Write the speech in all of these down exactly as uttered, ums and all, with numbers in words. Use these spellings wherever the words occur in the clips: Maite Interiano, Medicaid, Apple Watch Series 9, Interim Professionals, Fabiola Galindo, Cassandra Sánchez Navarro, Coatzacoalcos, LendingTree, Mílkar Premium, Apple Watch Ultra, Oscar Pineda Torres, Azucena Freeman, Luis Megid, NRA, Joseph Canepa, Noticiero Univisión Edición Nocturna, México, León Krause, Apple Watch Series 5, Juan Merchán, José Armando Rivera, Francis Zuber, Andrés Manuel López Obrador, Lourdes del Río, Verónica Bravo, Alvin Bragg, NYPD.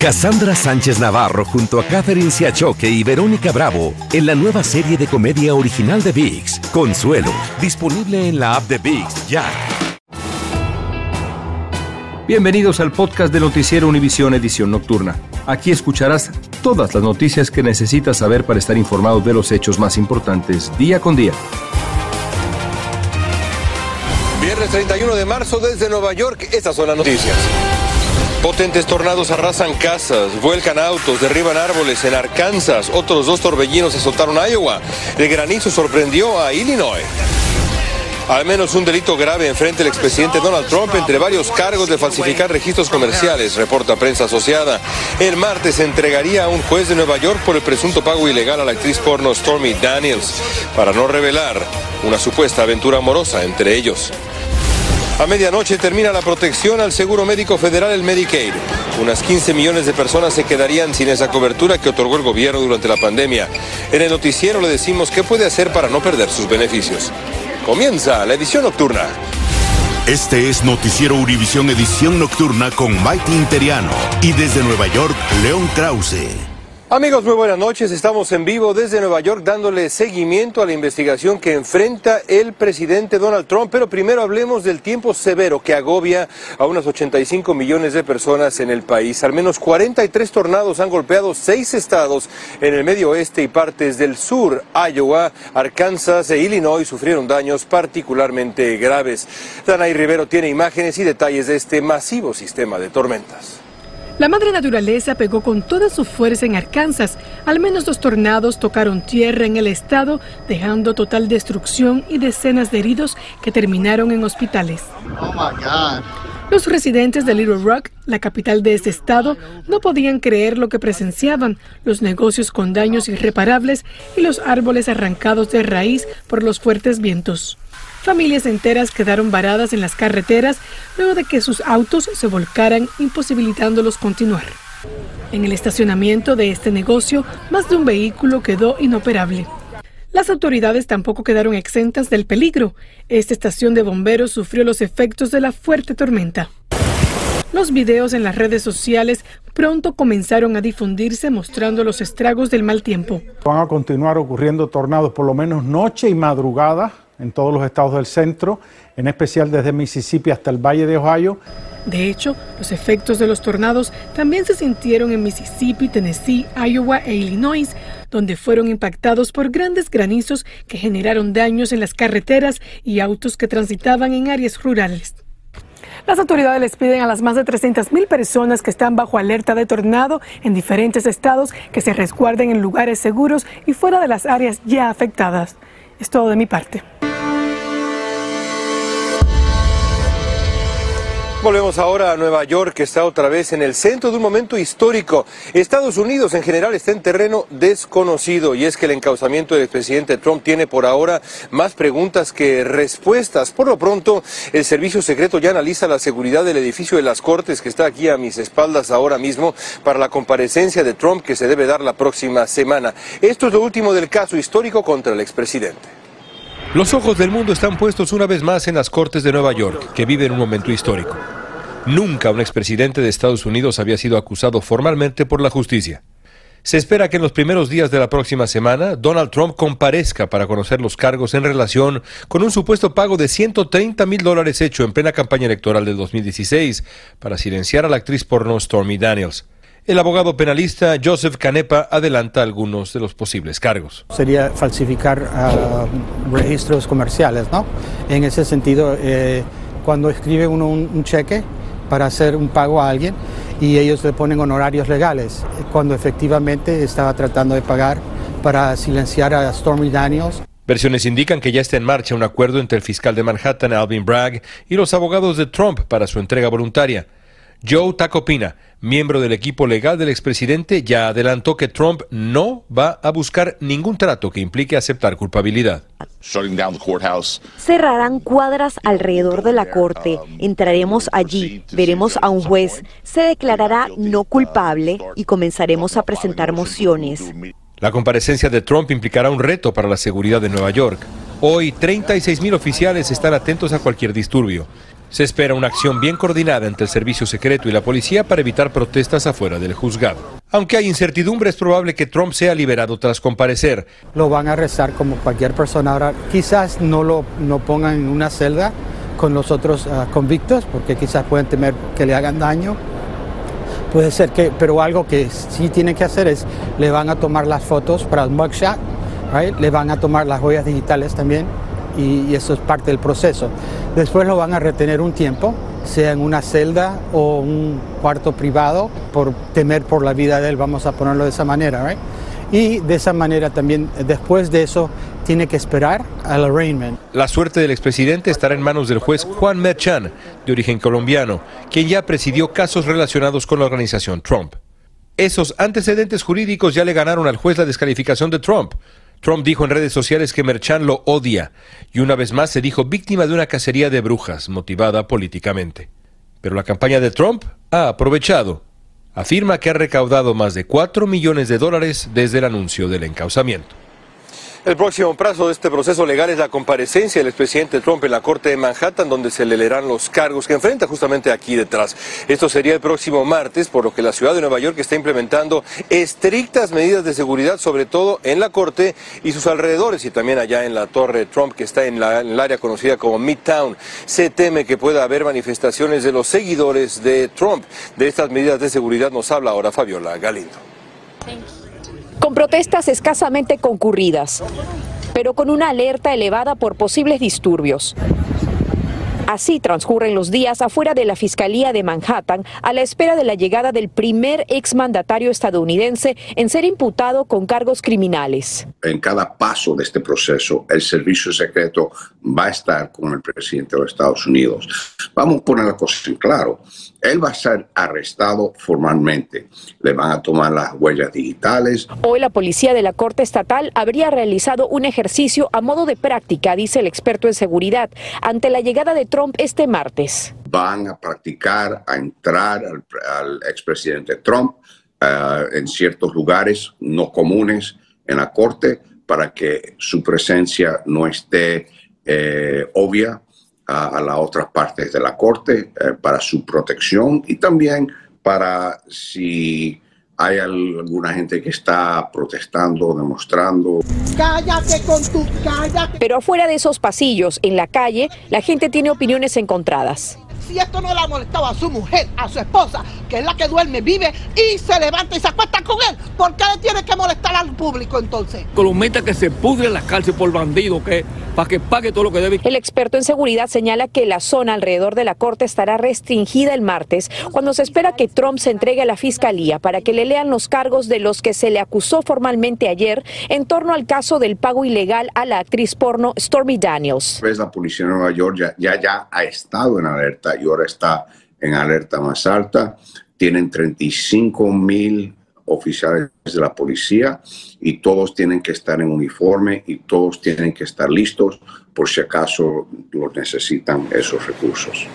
Cassandra Sánchez Navarro junto a Katherine Siachoque y Verónica Bravo en la nueva serie de comedia original de Vix, Consuelo, disponible en la app de Vix ya. Bienvenidos al podcast de Noticiero Univisión Edición Nocturna. Aquí escucharás todas las noticias que necesitas saber para estar informado de los hechos más importantes día con día. Viernes treinta y uno de marzo desde Nueva York, estas son las noticias. Potentes tornados arrasan casas, vuelcan autos, derriban árboles en Arkansas. Otros dos torbellinos azotaron a Iowa. El granizo sorprendió a Illinois. Al menos un delito grave enfrenta el expresidente Donald Trump entre varios cargos de falsificar registros comerciales, reporta Prensa Asociada. El martes se entregaría a un juez de Nueva York por el presunto pago ilegal a la actriz porno Stormy Daniels para no revelar una supuesta aventura amorosa entre ellos. A medianoche termina la protección al Seguro Médico Federal, el Medicaid. Unas quince millones de personas se quedarían sin esa cobertura que otorgó el gobierno durante la pandemia. En el noticiero le decimos qué puede hacer para no perder sus beneficios. Comienza la edición nocturna. Este es Noticiero Univisión Edición Nocturna con Maite Interiano. Y desde Nueva York, León Krause. Amigos, muy buenas noches. Estamos en vivo desde Nueva York dándole seguimiento a la investigación que enfrenta el presidente Donald Trump. Pero primero hablemos del tiempo severo que agobia a unas ochenta y cinco millones de personas en el país. Al menos cuarenta y tres tornados han golpeado seis estados en el medio oeste y partes del sur. Iowa, Arkansas e Illinois sufrieron daños particularmente graves. Danay Rivero tiene imágenes y detalles de este masivo sistema de tormentas. La madre naturaleza pegó con toda su fuerza en Arkansas. Al menos dos tornados tocaron tierra en el estado, dejando total destrucción y decenas de heridos que terminaron en hospitales. Oh my God. Los residentes de Little Rock, la capital de este estado, no podían creer lo que presenciaban, los negocios con daños irreparables y los árboles arrancados de raíz por los fuertes vientos. Familias enteras quedaron varadas en las carreteras luego de que sus autos se volcaran, imposibilitándolos continuar. En el estacionamiento de este negocio, más de un vehículo quedó inoperable. Las autoridades tampoco quedaron exentas del peligro. Esta estación de bomberos sufrió los efectos de la fuerte tormenta. Los videos en las redes sociales pronto comenzaron a difundirse mostrando los estragos del mal tiempo. Van a continuar ocurriendo tornados por lo menos noche y madrugada en todos los estados del centro, en especial desde Mississippi hasta el Valle de Ohio. De hecho, los efectos de los tornados también se sintieron en Mississippi, Tennessee, Iowa e Illinois, donde fueron impactados por grandes granizos que generaron daños en las carreteras y autos que transitaban en áreas rurales. Las autoridades les piden a las más de trescientas mil personas que están bajo alerta de tornado en diferentes estados que se resguarden en lugares seguros y fuera de las áreas ya afectadas. Es todo de mi parte. Volvemos ahora a Nueva York, que está otra vez en el centro de un momento histórico. Estados Unidos en general está en terreno desconocido, y es que el encauzamiento del expresidente Trump tiene por ahora más preguntas que respuestas. Por lo pronto, el servicio secreto ya analiza la seguridad del edificio de las Cortes, que está aquí a mis espaldas ahora mismo, para la comparecencia de Trump que se debe dar la próxima semana. Esto es lo último del caso histórico contra el expresidente. Los ojos del mundo están puestos una vez más en las Cortes de Nueva York, que viven un momento histórico. Nunca un expresidente de Estados Unidos había sido acusado formalmente por la justicia. Se espera que en los primeros días de la próxima semana, Donald Trump comparezca para conocer los cargos en relación con un supuesto pago de ciento treinta mil dólares hecho en plena campaña electoral del dos mil dieciséis para silenciar a la actriz porno Stormy Daniels. El abogado penalista Joseph Canepa adelanta algunos de los posibles cargos. Sería falsificar uh, registros comerciales, ¿no? En ese sentido, eh, cuando escribe uno un, un cheque para hacer un pago a alguien y ellos le ponen honorarios legales, cuando efectivamente estaba tratando de pagar para silenciar a Stormy Daniels. Versiones indican que ya está en marcha un acuerdo entre el fiscal de Manhattan, Alvin Bragg, y los abogados de Trump para su entrega voluntaria. Joe Tacopina, miembro del equipo legal del expresidente, ya adelantó que Trump no va a buscar ningún trato que implique aceptar culpabilidad. Cerrarán cuadras alrededor de la corte. Entraremos allí, veremos a un juez, se declarará no culpable y comenzaremos a presentar mociones. La comparecencia de Trump implicará un reto para la seguridad de Nueva York. Hoy, treinta y seis mil oficiales están atentos a cualquier disturbio. Se espera una acción bien coordinada entre el servicio secreto y la policía para evitar protestas afuera del juzgado. Aunque hay incertidumbre, es probable que Trump sea liberado tras comparecer. Lo van a arrestar como cualquier persona. Ahora, quizás no lo no pongan en una celda con los otros uh, convictos, porque quizás pueden temer que le hagan daño. Puede ser que, pero algo que sí tienen que hacer es, le van a tomar las fotos para el mugshot, right? Le van a tomar las huellas digitales también. Y eso es parte del proceso. Después lo van a retener un tiempo, sea en una celda o un cuarto privado, por temer por la vida de él, vamos a ponerlo de esa manera, ¿right? Y de esa manera también, después de eso, tiene que esperar al arraignment. La suerte del expresidente estará en manos del juez Juan Merchán, de origen colombiano, quien ya presidió casos relacionados con la organización Trump. Esos antecedentes jurídicos ya le ganaron al juez la descalificación de Trump. Trump dijo en redes sociales que Merchán lo odia y una vez más se dijo víctima de una cacería de brujas motivada políticamente. Pero la campaña de Trump ha aprovechado. Afirma que ha recaudado más de cuatro millones de dólares desde el anuncio del encausamiento. El próximo plazo de este proceso legal es la comparecencia del expresidente Trump en la Corte de Manhattan, donde se le leerán los cargos que enfrenta justamente aquí detrás. Esto sería el próximo martes, por lo que la ciudad de Nueva York está implementando estrictas medidas de seguridad, sobre todo en la Corte y sus alrededores, y también allá en la Torre Trump, que está en, la, en el área conocida como Midtown. Se teme que pueda haber manifestaciones de los seguidores de Trump. De estas medidas de seguridad nos habla ahora Fabiola Galindo. Con protestas escasamente concurridas, pero con una alerta elevada por posibles disturbios. Así transcurren los días afuera de la Fiscalía de Manhattan a la espera de la llegada del primer exmandatario estadounidense en ser imputado con cargos criminales. En cada paso de este proceso, el servicio secreto va a estar con el presidente de los Estados Unidos. Vamos a poner la cosa en claro. Él va a ser arrestado formalmente. Le van a tomar las huellas digitales. Hoy la policía de la Corte Estatal habría realizado un ejercicio a modo de práctica, dice el experto en seguridad, ante la llegada de Trump. Trump este martes. Van a practicar, a entrar al, al expresidente Trump uh, en ciertos lugares no comunes en la corte para que su presencia no esté eh, obvia a, a las otras partes de la corte, eh, para su protección y también para si hay alguna gente que está protestando, demostrando. Cállate con tu cállate. Pero afuera de esos pasillos, en la calle, la gente tiene opiniones encontradas. Si esto no la molestaba a su mujer, a su esposa, que es la que duerme, vive y se levanta y se acuesta con él, ¿por qué le tiene que molestar al público entonces? Columnista que se pudre en la cárcel por bandido, que para que pague todo lo que debe. El experto en seguridad señala que la zona alrededor de la corte estará restringida el martes, cuando se espera que Trump se entregue a la fiscalía para que le lean los cargos de los que se le acusó formalmente ayer en torno al caso del pago ilegal a la actriz porno Stormy Daniels. Pues la policía de Nueva York ya, ya, ya ha estado en alerta y ahora está en alerta más alta. Tienen treinta y cinco mil oficiales de la policía y todos tienen que estar en uniforme y todos tienen que estar listos por si acaso los necesitan esos recursos.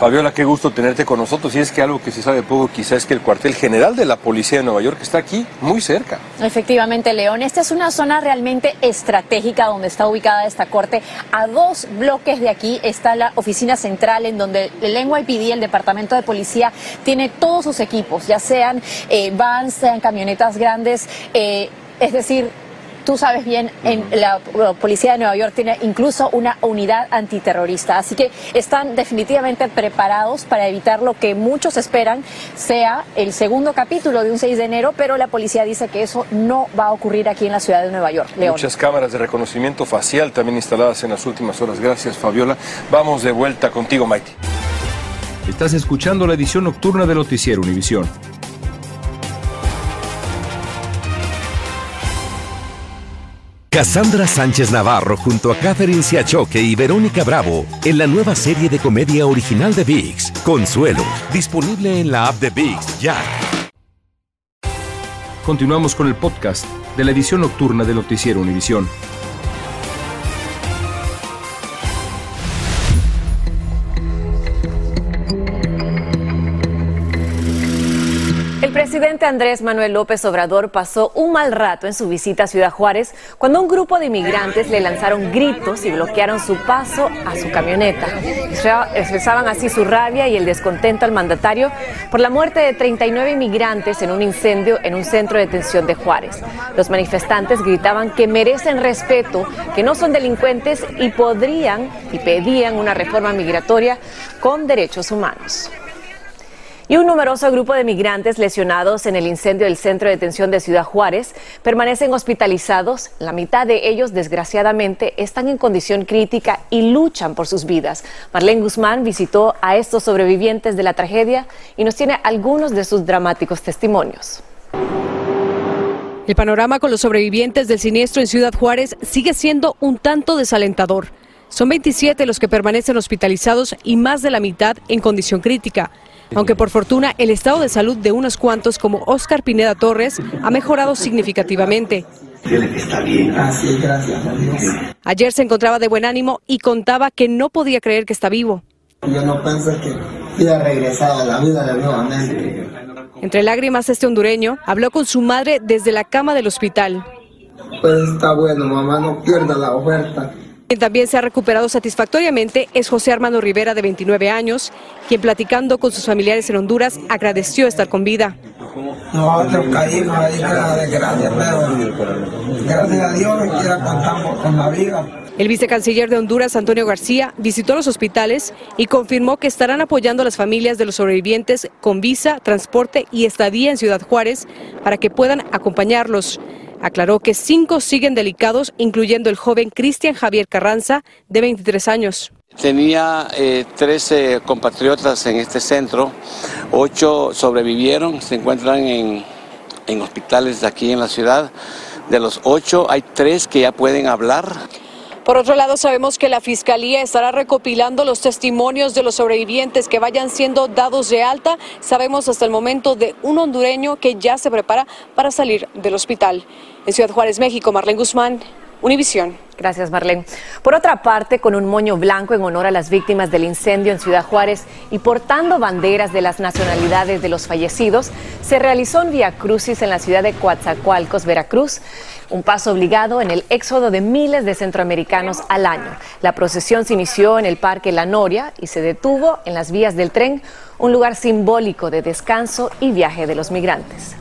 Fabiola, qué gusto tenerte con nosotros. Y es que algo que se sabe poco quizás es que el cuartel general de la policía de Nueva York está aquí, muy cerca. Efectivamente, León, esta es una zona realmente estratégica donde está ubicada esta corte. A dos bloques de aquí está la oficina central en donde el N Y P D, el departamento de policía, tiene todos sus equipos, ya sean eh, vans, sean camionetas grandes, eh, es decir... Tú sabes bien, en la policía de Nueva York tiene incluso una unidad antiterrorista, así que están definitivamente preparados para evitar lo que muchos esperan sea el segundo capítulo de un seis de enero, pero la policía dice que eso no va a ocurrir aquí en la ciudad de Nueva York. León. Muchas cámaras de reconocimiento facial también instaladas en las últimas horas. Gracias, Fabiola. Vamos de vuelta contigo, Maite. Estás escuchando la edición nocturna de Noticiero Univisión. Cassandra Sánchez Navarro junto a Katherine Siachoque y Verónica Bravo en la nueva serie de comedia original de Vix, Consuelo, disponible en la app de Vix ya. Continuamos con el podcast de la edición nocturna de Noticiero Univisión. El presidente Andrés Manuel López Obrador pasó un mal rato en su visita a Ciudad Juárez cuando un grupo de inmigrantes le lanzaron gritos y bloquearon su paso a su camioneta. Expresaban así su rabia y el descontento al mandatario por la muerte de treinta y nueve inmigrantes en un incendio en un centro de detención de Juárez. Los manifestantes gritaban que merecen respeto, que no son delincuentes y podrían y pedían una reforma migratoria con derechos humanos. Y un numeroso grupo de migrantes lesionados en el incendio del centro de detención de Ciudad Juárez permanecen hospitalizados. La mitad de ellos, desgraciadamente, están en condición crítica y luchan por sus vidas. Marlene Guzmán visitó a estos sobrevivientes de la tragedia y nos tiene algunos de sus dramáticos testimonios. El panorama con los sobrevivientes del siniestro en Ciudad Juárez sigue siendo un tanto desalentador. Son veintisiete los que permanecen hospitalizados y más de la mitad en condición crítica. Aunque por fortuna el estado de salud de unos cuantos como Oscar Pineda Torres ha mejorado significativamente. Está bien. Gracias, gracias, gracias. Ayer se encontraba de buen ánimo y contaba que no podía creer que está vivo. Yo no pensé que iba a regresar a la vida de nuevamente. Entre lágrimas este hondureño habló con su madre desde la cama del hospital. Pues está bueno, mamá, no pierda la oferta. Quien también se ha recuperado satisfactoriamente es José Armando Rivera, de veintinueve años, quien platicando con sus familiares en Honduras agradeció estar con vida. Nosotros caímos ahí, gracias, pero gracias a Dios que ya contamos con la vida. El vicecanciller de Honduras, Antonio García, visitó los hospitales y confirmó que estarán apoyando a las familias de los sobrevivientes con visa, transporte y estadía en Ciudad Juárez para que puedan acompañarlos. Aclaró que cinco siguen delicados, incluyendo el joven Cristian Javier Carranza, de veintitrés años. Tenía eh, trece compatriotas en este centro, ocho sobrevivieron, se encuentran en, en hospitales de aquí en la ciudad. De los ocho hay tres que ya pueden hablar. Por otro lado, sabemos que la Fiscalía estará recopilando los testimonios de los sobrevivientes que vayan siendo dados de alta. Sabemos hasta el momento de un hondureño que ya se prepara para salir del hospital. En Ciudad Juárez, México, Marlene Guzmán, Univisión. Gracias, Marlene. Por otra parte, con un moño blanco en honor a las víctimas del incendio en Ciudad Juárez y portando banderas de las nacionalidades de los fallecidos, se realizó un vía crucis en la ciudad de Coatzacoalcos, Veracruz, un paso obligado en el éxodo de miles de centroamericanos al año. La procesión se inició en el Parque La Noria y se detuvo en las vías del tren, un lugar simbólico de descanso y viaje de los migrantes.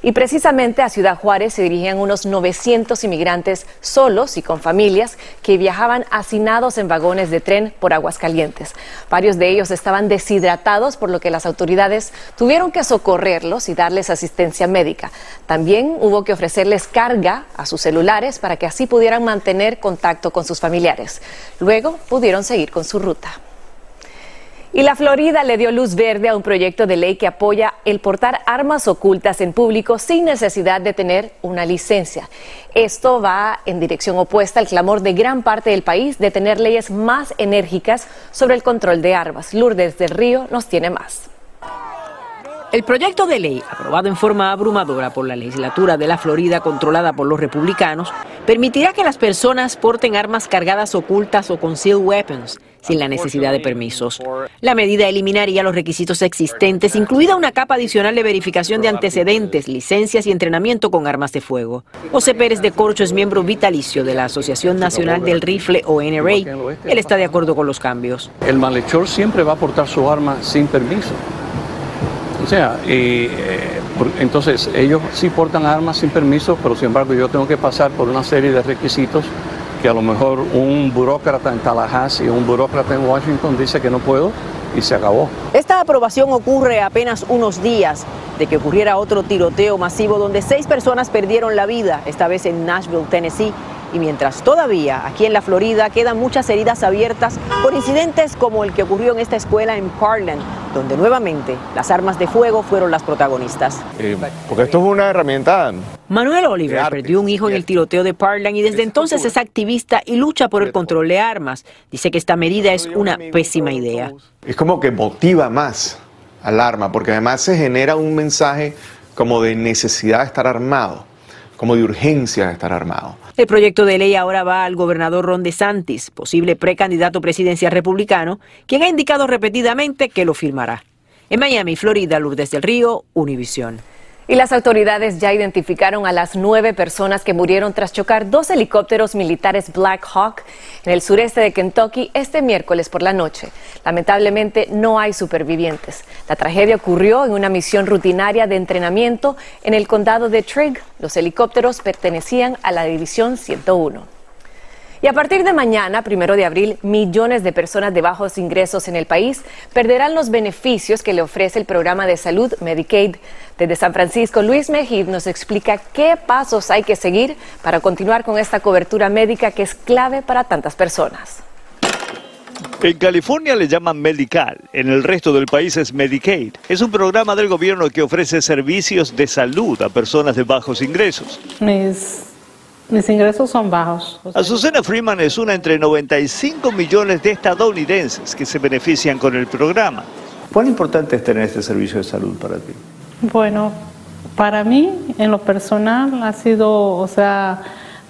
Y precisamente a Ciudad Juárez se dirigían unos novecientos inmigrantes solos y con familias que viajaban hacinados en vagones de tren por Aguascalientes. Varios de ellos estaban deshidratados, por lo que las autoridades tuvieron que socorrerlos y darles asistencia médica. También hubo que ofrecerles carga a sus celulares para que así pudieran mantener contacto con sus familiares. Luego pudieron seguir con su ruta. Y la Florida le dio luz verde a un proyecto de ley que apoya el portar armas ocultas en público sin necesidad de tener una licencia. Esto va en dirección opuesta al clamor de gran parte del país de tener leyes más enérgicas sobre el control de armas. Lourdes del Río nos tiene más. El proyecto de ley, aprobado en forma abrumadora por la legislatura de la Florida controlada por los republicanos, permitirá que las personas porten armas cargadas ocultas o concealed weapons sin la necesidad de permisos. La medida eliminaría los requisitos existentes, incluida una capa adicional de verificación de antecedentes, licencias y entrenamiento con armas de fuego. José Pérez de Corcho es miembro vitalicio de la Asociación Nacional del Rifle o N R A. Él está de acuerdo con los cambios. El malhechor siempre va a portar su arma sin permiso. O sea, y, eh, entonces ellos sí portan armas sin permiso, pero sin embargo yo tengo que pasar por una serie de requisitos que a lo mejor un burócrata en Tallahassee o un burócrata en Washington dice que no puedo y se acabó. Esta aprobación ocurre apenas unos días de que ocurriera otro tiroteo masivo donde seis personas perdieron la vida, esta vez en Nashville, Tennessee. Y mientras todavía aquí en la Florida quedan muchas heridas abiertas por incidentes como el que ocurrió en esta escuela en Parkland, donde nuevamente las armas de fuego fueron las protagonistas. Eh, porque esto es una herramienta. Manuel Oliver perdió un hijo en el tiroteo de Parkland y desde entonces es activista y lucha por el control de armas. Dice que esta medida es una pésima idea. Es como que motiva más al arma, porque además se genera un mensaje como de necesidad de estar armado, como de urgencia de estar armado. El proyecto de ley ahora va al gobernador Ron DeSantis, posible precandidato presidencial republicano, quien ha indicado repetidamente que lo firmará. En Miami, Florida, Lourdes del Río, Univisión. Y las autoridades ya identificaron a las nueve personas que murieron tras chocar dos helicópteros militares Black Hawk en el sureste de Kentucky este miércoles por la noche. Lamentablemente no hay supervivientes. La tragedia ocurrió en una misión rutinaria de entrenamiento en el condado de Trigg. Los helicópteros pertenecían a la División ciento uno. Y a partir de mañana, primero de abril, millones de personas de bajos ingresos en el país perderán los beneficios que le ofrece el programa de salud Medicaid. Desde San Francisco, Luis Megid nos explica qué pasos hay que seguir para continuar con esta cobertura médica que es clave para tantas personas. En California le llaman Medical, en el resto del país es Medicaid. Es un programa del gobierno que ofrece servicios de salud a personas de bajos ingresos. Mis... Mis ingresos son bajos. O sea, Azucena Freeman es una entre noventa y cinco millones de estadounidenses que se benefician con el programa. ¿Cuán importante es tener este servicio de salud para ti? Bueno, para mí, en lo personal, ha sido, o sea,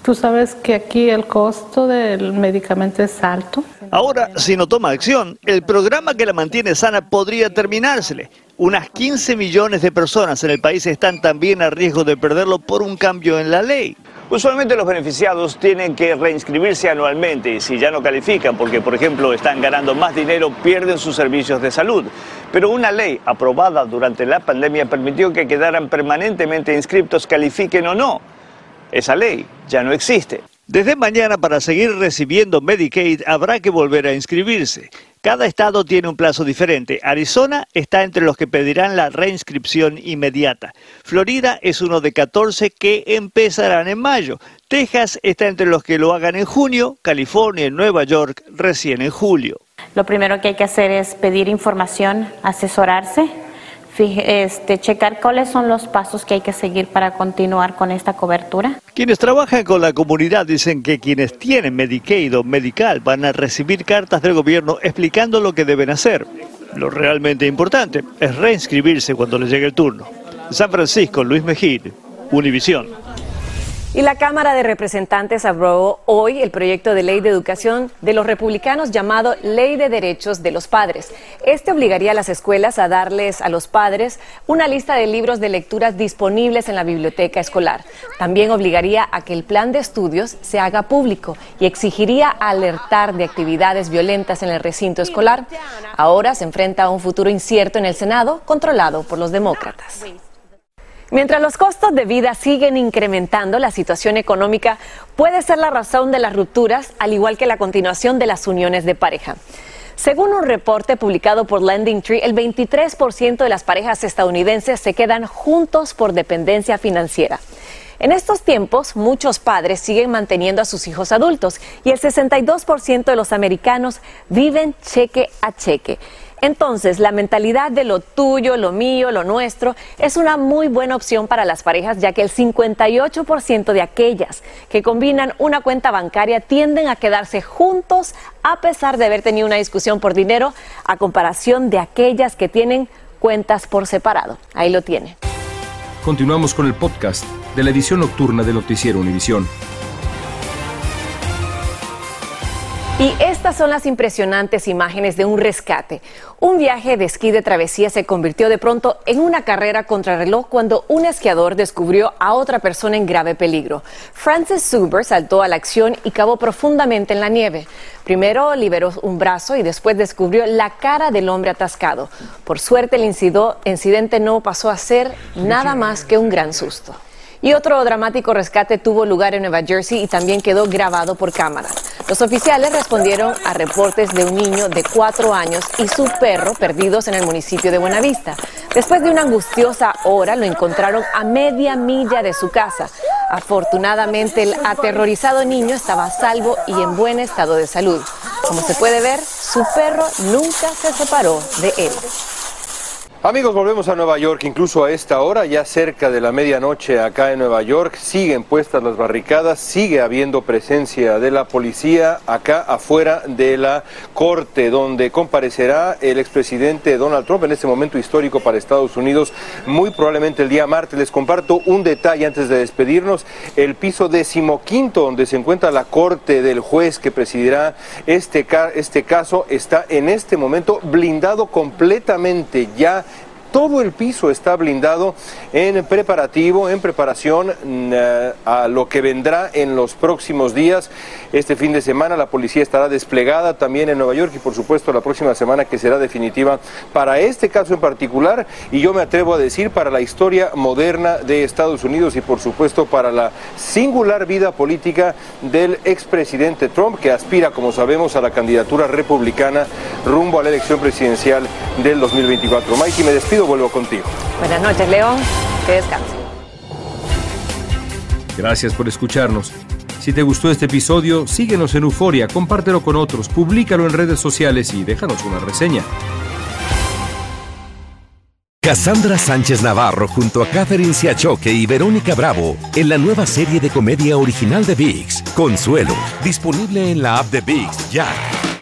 tú sabes que aquí el costo del medicamento es alto. Ahora, si no toma acción, el programa que la mantiene sana podría terminársele. Unas quince millones de personas en el país están también a riesgo de perderlo por un cambio en la ley. Usualmente los beneficiados tienen que reinscribirse anualmente y si ya no califican porque, por ejemplo, están ganando más dinero, pierden sus servicios de salud. Pero una ley aprobada durante la pandemia permitió que quedaran permanentemente inscriptos, califiquen o no. Esa ley ya no existe. Desde mañana, para seguir recibiendo Medicaid, habrá que volver a inscribirse. Cada estado tiene un plazo diferente. Arizona está entre los que pedirán la reinscripción inmediata. Florida es uno de catorce que empezarán en mayo. Texas está entre los que lo hagan en junio. California y Nueva York recién en julio. Lo primero que hay que hacer es pedir información, asesorarse, este, checar cuáles son los pasos que hay que seguir para continuar con esta cobertura. Quienes trabajan con la comunidad dicen que quienes tienen Medicaid o Medical van a recibir cartas del gobierno explicando lo que deben hacer. Lo realmente importante es reinscribirse cuando les llegue el turno. San Francisco, Luis Megid, Univisión. Y la Cámara de Representantes aprobó hoy el proyecto de ley de educación de los republicanos llamado Ley de Derechos de los Padres. Este obligaría a las escuelas a darles a los padres una lista de libros de lecturas disponibles en la biblioteca escolar. También obligaría a que el plan de estudios se haga público y exigiría alertar de actividades violentas en el recinto escolar. Ahora se enfrenta a un futuro incierto en el Senado, controlado por los demócratas. Mientras los costos de vida siguen incrementando, la situación económica puede ser la razón de las rupturas, al igual que la continuación de las uniones de pareja. Según un reporte publicado por LendingTree, el veintitrés por ciento de las parejas estadounidenses se quedan juntos por dependencia financiera. En estos tiempos, muchos padres siguen manteniendo a sus hijos adultos y el sesenta y dos por ciento de los americanos viven cheque a cheque. Entonces, la mentalidad de lo tuyo, lo mío, lo nuestro es una muy buena opción para las parejas, ya que el cincuenta y ocho por ciento de aquellas que combinan una cuenta bancaria tienden a quedarse juntos a pesar de haber tenido una discusión por dinero, a comparación de aquellas que tienen cuentas por separado. Ahí lo tiene. Continuamos con el podcast de la edición nocturna de Noticiero Univisión. Y estas son las impresionantes imágenes de un rescate. Un viaje de esquí de travesía se convirtió de pronto en una carrera contrarreloj cuando un esquiador descubrió a otra persona en grave peligro. Francis Zuber saltó a la acción y cavó profundamente en la nieve. Primero liberó un brazo y después descubrió la cara del hombre atascado. Por suerte, el incidente no pasó a ser nada más que un gran susto. Y otro dramático rescate tuvo lugar en Nueva Jersey y también quedó grabado por cámara. Los oficiales respondieron a reportes de un niño de cuatro años y su perro perdidos en el municipio de Buenavista. Después de una angustiosa hora lo encontraron a media milla de su casa. Afortunadamente el aterrorizado niño estaba a salvo y en buen estado de salud. Como se puede ver, su perro nunca se separó de él. Amigos, volvemos a Nueva York. Incluso a esta hora, ya cerca de la medianoche acá en Nueva York, siguen puestas las barricadas, sigue habiendo presencia de la policía acá afuera de la corte, donde comparecerá el expresidente Donald Trump en este momento histórico para Estados Unidos, muy probablemente el día martes. Les comparto un detalle antes de despedirnos. El piso decimoquinto, donde se encuentra la corte del juez que presidirá este, ca este caso, está en este momento blindado completamente ya Todo el piso está blindado en preparativo, en preparación uh, a lo que vendrá en los próximos días. Este fin de semana la policía estará desplegada también en Nueva York y por supuesto la próxima semana, que será definitiva para este caso en particular y yo me atrevo a decir para la historia moderna de Estados Unidos y por supuesto para la singular vida política del expresidente Trump, que aspira, como sabemos, a la candidatura republicana rumbo a la elección presidencial del dos mil veinticuatro. Mikey, me despido. Vuelvo contigo. Buenas noches, Leo. Que descanse. Gracias por escucharnos. Si te gustó este episodio, síguenos en Euforia, compártelo con otros, publícalo en redes sociales y déjanos una reseña. Cassandra Sánchez Navarro junto a Katherine Siachoque y Verónica Bravo en la nueva serie de comedia original de Vix, Consuelo, disponible en la app de Vix ya.